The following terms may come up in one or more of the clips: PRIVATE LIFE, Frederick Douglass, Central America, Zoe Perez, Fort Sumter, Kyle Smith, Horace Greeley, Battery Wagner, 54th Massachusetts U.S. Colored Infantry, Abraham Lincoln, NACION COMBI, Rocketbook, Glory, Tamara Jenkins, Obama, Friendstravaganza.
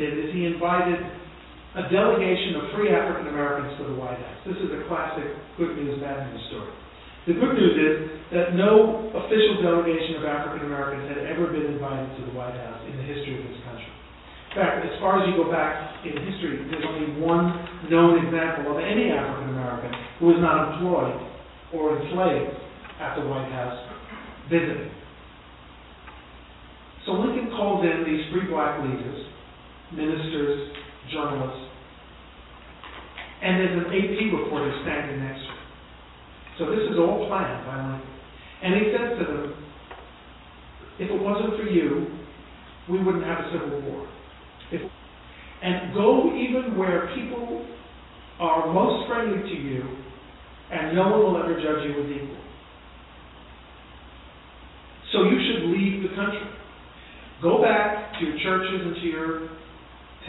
did is he invited a delegation of free African Americans to the White House. This is a classic good news, bad news story. The good news is that no official delegation of African Americans had ever been invited to the White House in the history of this country. In fact, as far as you go back in history, there's only one known example of any African American who was not employed or enslaved at the White House visiting. So Lincoln called in these free black leaders, ministers, journalists, and there's an AP reporter standing next to him. So this is all planned by Lincoln. And he said to them, if it wasn't for you, we wouldn't have a civil war. And go even where people are most friendly to you, and no one will ever judge you as equal. So you should leave the country. Go back to your churches and to your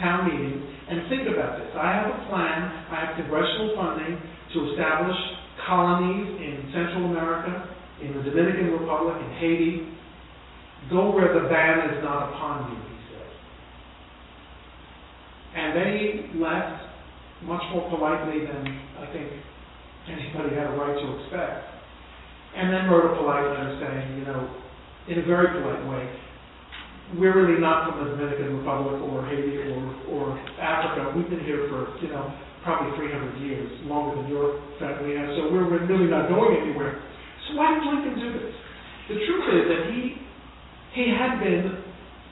town meetings and think about this. I have a plan. I have congressional funding to establish colonies in Central America, in the Dominican Republic, in Haiti. Go where the ban is not upon you, he said. And then he left much more politely than I think anybody had a right to expect. And then wrote a polite letter saying, you know, in a very polite way, we're really not from the Dominican Republic or Haiti or Africa. We've been here for, you know, probably 300 years, longer than your family has, so we're really not going anywhere. So why did Lincoln do this? The truth is that he had been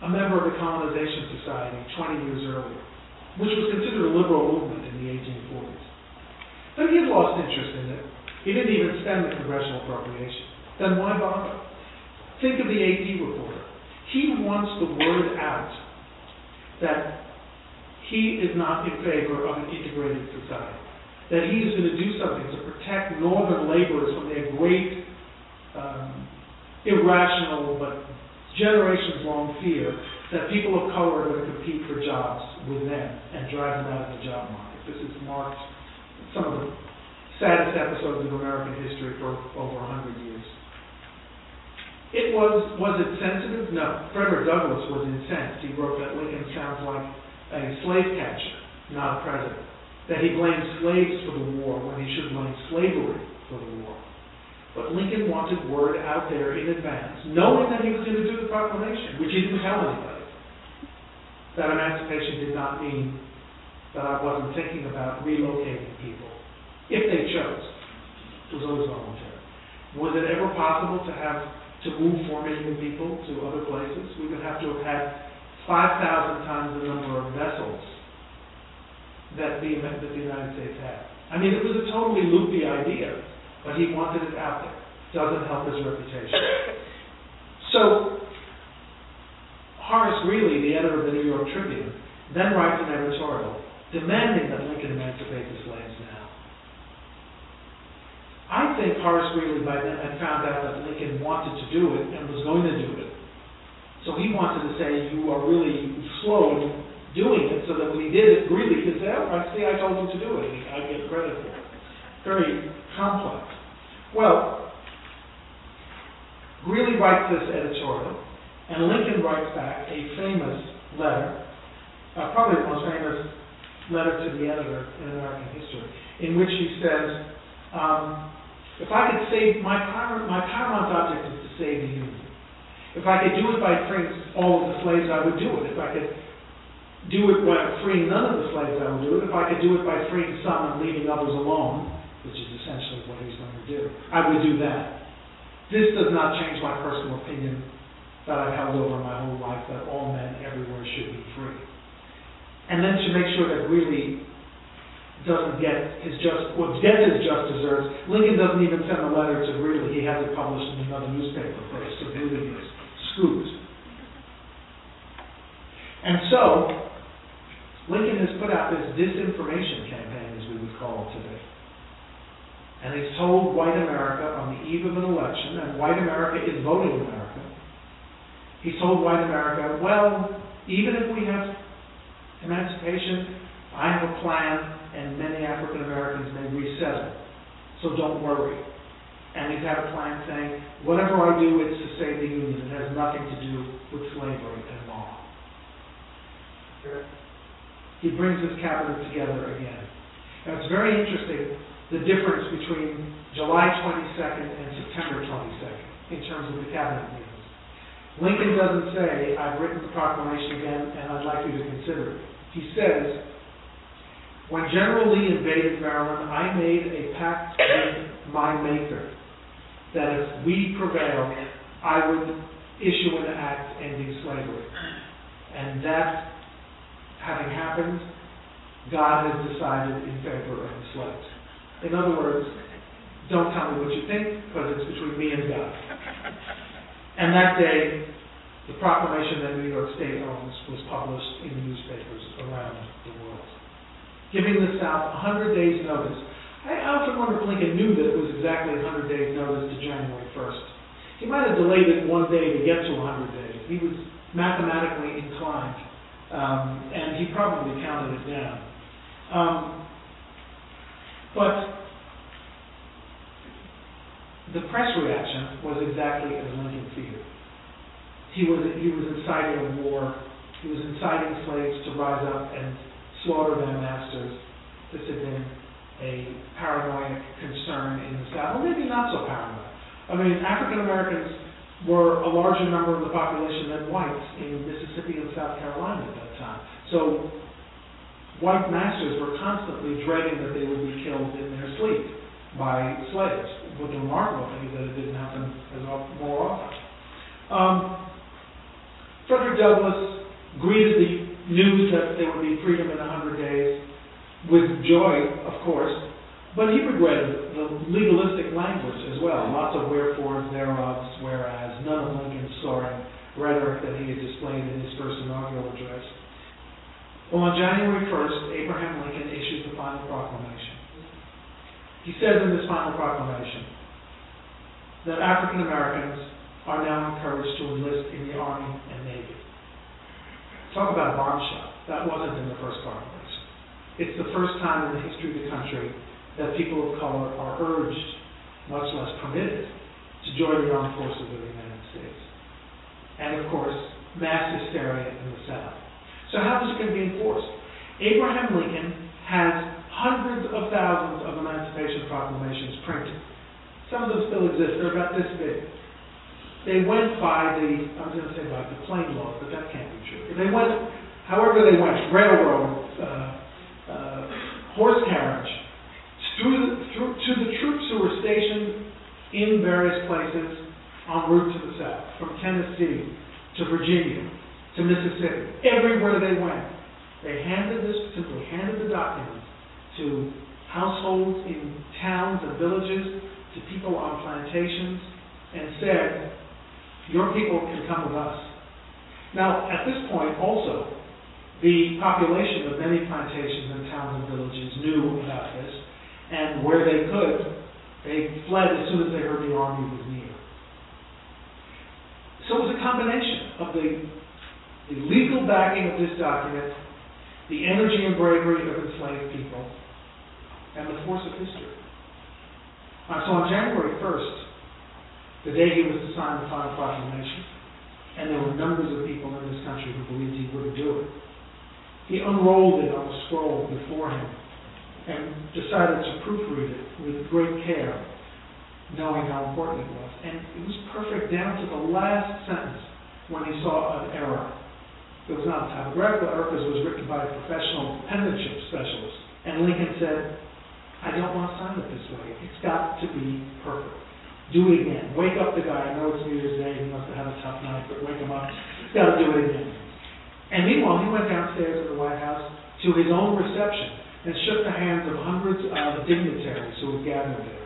a member of the Colonization Society 20 years earlier, which was considered a liberal movement in the 1840s. But he had lost interest in it. He didn't even spend the congressional appropriation. Then why bother? Think of the AP reporter. He wants the word out that he is not in favor of an integrated society, that he is going to do something to protect northern laborers from their great irrational but generations-long fear that people of color are going to compete for jobs with them and drive them out of the job market. This has marked some of the saddest episodes of American history for over 100 years. Was it sensitive? No. Frederick Douglass was incensed. He wrote that Lincoln sounds like a slave catcher, not a president. That he blamed slaves for the war when he should blame slavery for the war. But Lincoln wanted word out there in advance, knowing that he was going to do the proclamation, which he didn't tell anybody. That emancipation did not mean that I wasn't thinking about relocating people, if they chose. It was always voluntary. Was it ever possible to move 4 million people to other places? We would have to have had 5,000 times the number of vessels that the United States had. I mean, it was a totally loopy idea, but he wanted it out there. Doesn't help his reputation. So, Horace Greeley, the editor of the New York Tribune, then writes an editorial demanding that Lincoln emancipate the slaves now. I think Horace Greeley by then had found out that Lincoln wanted to do it and was going to do it. So he wanted to say, you are really slow in doing it, so that when he did it, Greeley could say, oh, I see, I told you to do it. I get credit for it. Very complex. Well, Greeley writes this editorial, and Lincoln writes back a famous letter, probably the most famous letter to the editor in American history, in which he says, if I could save, my paramount object is to save the Union. If I could do it by freeing all of the slaves, I would do it. If I could do it by freeing none of the slaves, I would do it. If I could do it by freeing some and leaving others alone, which is essentially what he's going to do, I would do that. This does not change my personal opinion that I've held over my whole life, that all men everywhere should be free. And then to make sure that really doesn't get his just, what gets his just deserves, Lincoln doesn't even send a letter to Greeley. He has it published in another newspaper first, so Greeley is scooped. And so, Lincoln has put out this disinformation campaign, as we would call it today. And he's told white America on the eve of an election, and white America is voting America, he's told white America, well, even if we have emancipation, I have a plan, and many African Americans may resettle, so don't worry. And he's had a plan saying, whatever I do, it's to save the Union. It has nothing to do with slavery and law. he brings his capital together again. Now it's very interesting, the difference between July 22nd and September 22nd in terms of the cabinet meetings. Lincoln doesn't say, I've written the proclamation again and I'd like you to consider it. He says, when General Lee invaded Maryland, I made a pact with my Maker that if we prevailed, I would issue an act ending slavery. And that, having happened, God has decided in favor of the slaves. In other words, don't tell me what you think, because it's between me and God. And that day, the proclamation that New York State owns was published in the newspapers around the world, giving the South 100 days' notice. I often wonder if Lincoln knew that it was exactly 100 days' notice to January 1st. He might have delayed it one day to get to 100 days. He was mathematically inclined, and he probably counted it down. But the press reaction was exactly as Lincoln feared. He was inciting a war. He was inciting slaves to rise up and slaughter their masters. This had been a paranoid concern in the South. Well, maybe not so paranoid. I mean, African Americans were a larger number of the population than whites in Mississippi and South Carolina at that time. So white masters were constantly dreading that they would be killed in their sleep by slaves. But the remarkable thing is that it didn't happen as often, more often. Frederick Douglass greeted the news that there would be freedom in 100 days with joy, of course, but he regretted the legalistic language as well. Lots of wherefores, thereofs, whereas, none of Lincoln's soaring rhetoric that he had displayed in his first inaugural address. Well, on January 1st, Abraham Lincoln issued the final proclamation. He says in this final proclamation that African Americans are now encouraged to enlist in the Army and Navy. Talk about a bombshell. That wasn't in the first proclamation. It's the first time in the history of the country that people of color are urged, much less permitted, to join the armed forces of the United States. And of course, mass hysteria in the South. So how is it going to be enforced? Abraham Lincoln has hundreds of thousands of Emancipation Proclamations printed. Some of them still exist. They're about this big. They went by the plain law, but that can't be true. They went, however they went, railroad, horse carriage, to the troops who were stationed in various places en route to the South, from Tennessee to Virginia to Mississippi. Everywhere they went, they simply handed the documents to households in towns and villages, to people on plantations, and said, your people can come with us. Now, at this point, also, the population of many plantations and towns and villages knew about this, and where they could, they fled as soon as they heard the army was near. So it was a combination of the legal backing of this document, the energy and bravery of enslaved people, and the force of history. So on January 1st, the day he was to sign the final proclamation, and there were numbers of people in this country who believed he wouldn't do it, he unrolled it on the scroll before him and decided to proofread it with great care, knowing how important it was. And it was perfect down to the last sentence when he saw an error. It was not a typographical error, because it was written by a professional penmanship specialist. And Lincoln said, I don't want to sign it this way. It's got to be perfect. Do it again. Wake up the guy. I know it's New Year's Day. He must have had a tough night, but wake him up. He's got to do it again. And meanwhile, he went downstairs at the White House to his own reception and shook the hands of hundreds of dignitaries who had gathered there.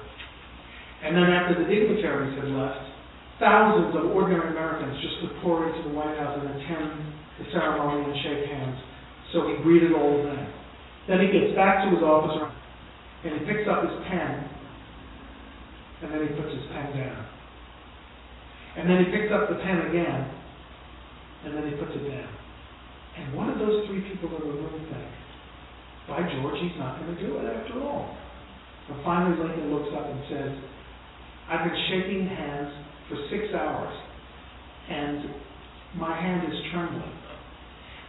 And then after the dignitaries had left, thousands of ordinary Americans just would pour into the White House and attend the ceremony and shake hands. So he greeted all of them. Then he gets back to his office and he picks up his pen, and then he puts his pen down. And then he picks up the pen again, and then he puts it down. And one of those three people in the room think, by George, he's not going to do it after all. And finally Lincoln looks up and says, I've been shaking hands for 6 hours, and my hand is trembling.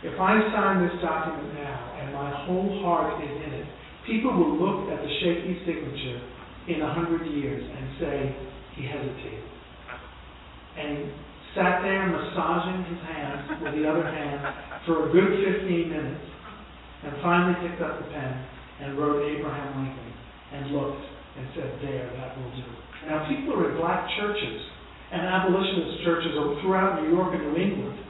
If I sign this document now and my whole heart is in it, people will look at the shaky signature in 100 years and say, he hesitated. And sat there massaging his hand with the other hand for a good 15 minutes and finally picked up the pen and wrote Abraham Lincoln and looked and said, there, that will do. Now, people are at black churches and abolitionist churches throughout New York and New England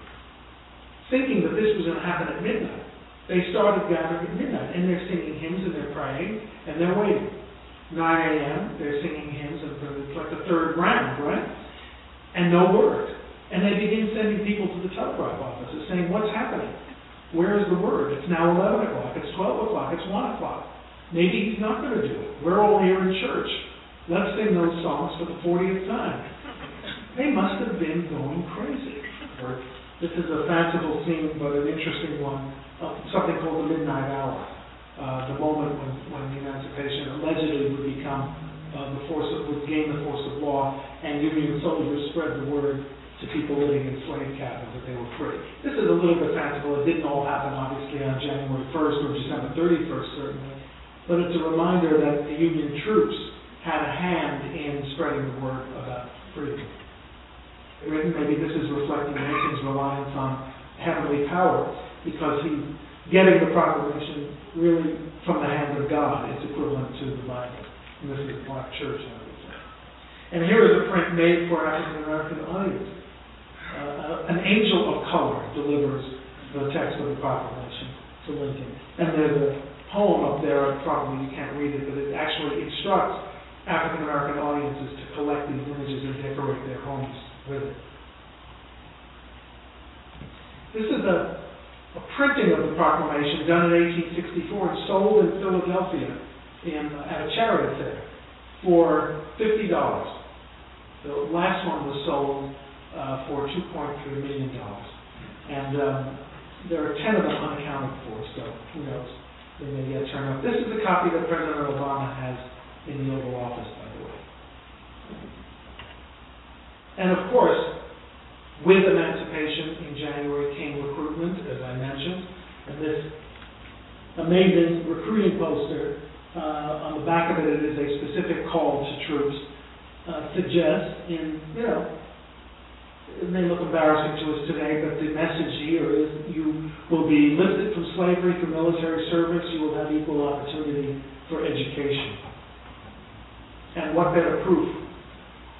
thinking that this was going to happen at midnight. They started gathering at midnight, and they're singing hymns, and they're praying, and they're waiting. 9 a.m., they're singing hymns, and it's like the third round, right? And no word. And they begin sending people to the telegraph offices saying, what's happening? Where is the word? It's now 11 o'clock, it's 12 o'clock, it's 1 o'clock. Maybe he's not going to do it. We're all here in church. Let's sing those songs for the 40th time. They must have been going crazy. This is a fanciful scene, but an interesting one, of something called the midnight hour, the moment when the emancipation allegedly would become would gain the force of law, and Union soldiers spread the word to people living in slave cabins that they were free. This is a little bit fanciful. It didn't all happen, obviously, on January 1st or December 31st, certainly, but it's a reminder that the Union troops had a hand in spreading the word about freedom. Maybe this is reflecting Lincoln's reliance on heavenly power, because getting the proclamation really from the hand of God is equivalent to the Bible. And this is the black church, I would say. And here is a print made for African American audience. An angel of color delivers the text of the proclamation to Lincoln. And there's a poem up there, probably you can't read it, but it actually instructs African American audiences to collect these images and decorate their homes with it. This is a printing of the proclamation done in 1864 and sold in Philadelphia at a charity fair for $50. The last one was sold for $2.3 million. And there are 10 of them unaccounted for, so who knows, they may yet turn up. This is a copy that President Obama has in the Oval Office, by the way. And of course, with emancipation in January came recruitment, as I mentioned, and this amazing recruiting poster, on the back of it is a specific call to troops, suggests, it may look embarrassing to us today, but the message here is you will be lifted from slavery through military service, you will have equal opportunity for education. And what better proof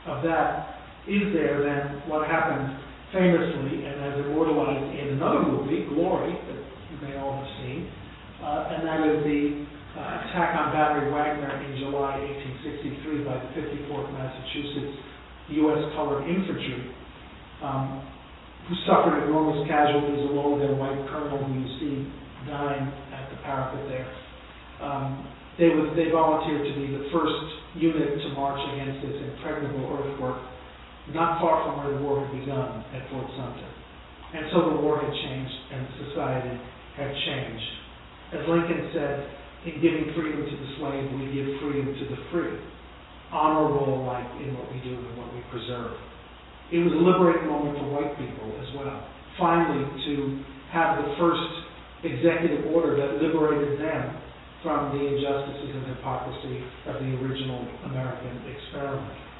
of that is there than what happened famously and as immortalized in another movie, Glory, that you may all have seen, and that is the attack on Battery Wagner in July 1863 by the 54th Massachusetts U.S. Colored Infantry, who suffered enormous casualties along with their white colonel who you see dying at the parapet there. They volunteered to be the first unit to march against this impregnable earthwork not far from where the war had begun at Fort Sumter. And so the war had changed and society had changed. As Lincoln said, in giving freedom to the slave, we give freedom to the free. Honorable alike in what we do and what we preserve. It was a liberating moment for white people as well. Finally, to have the first executive order that liberated them from the injustices and hypocrisy of the original American experiment.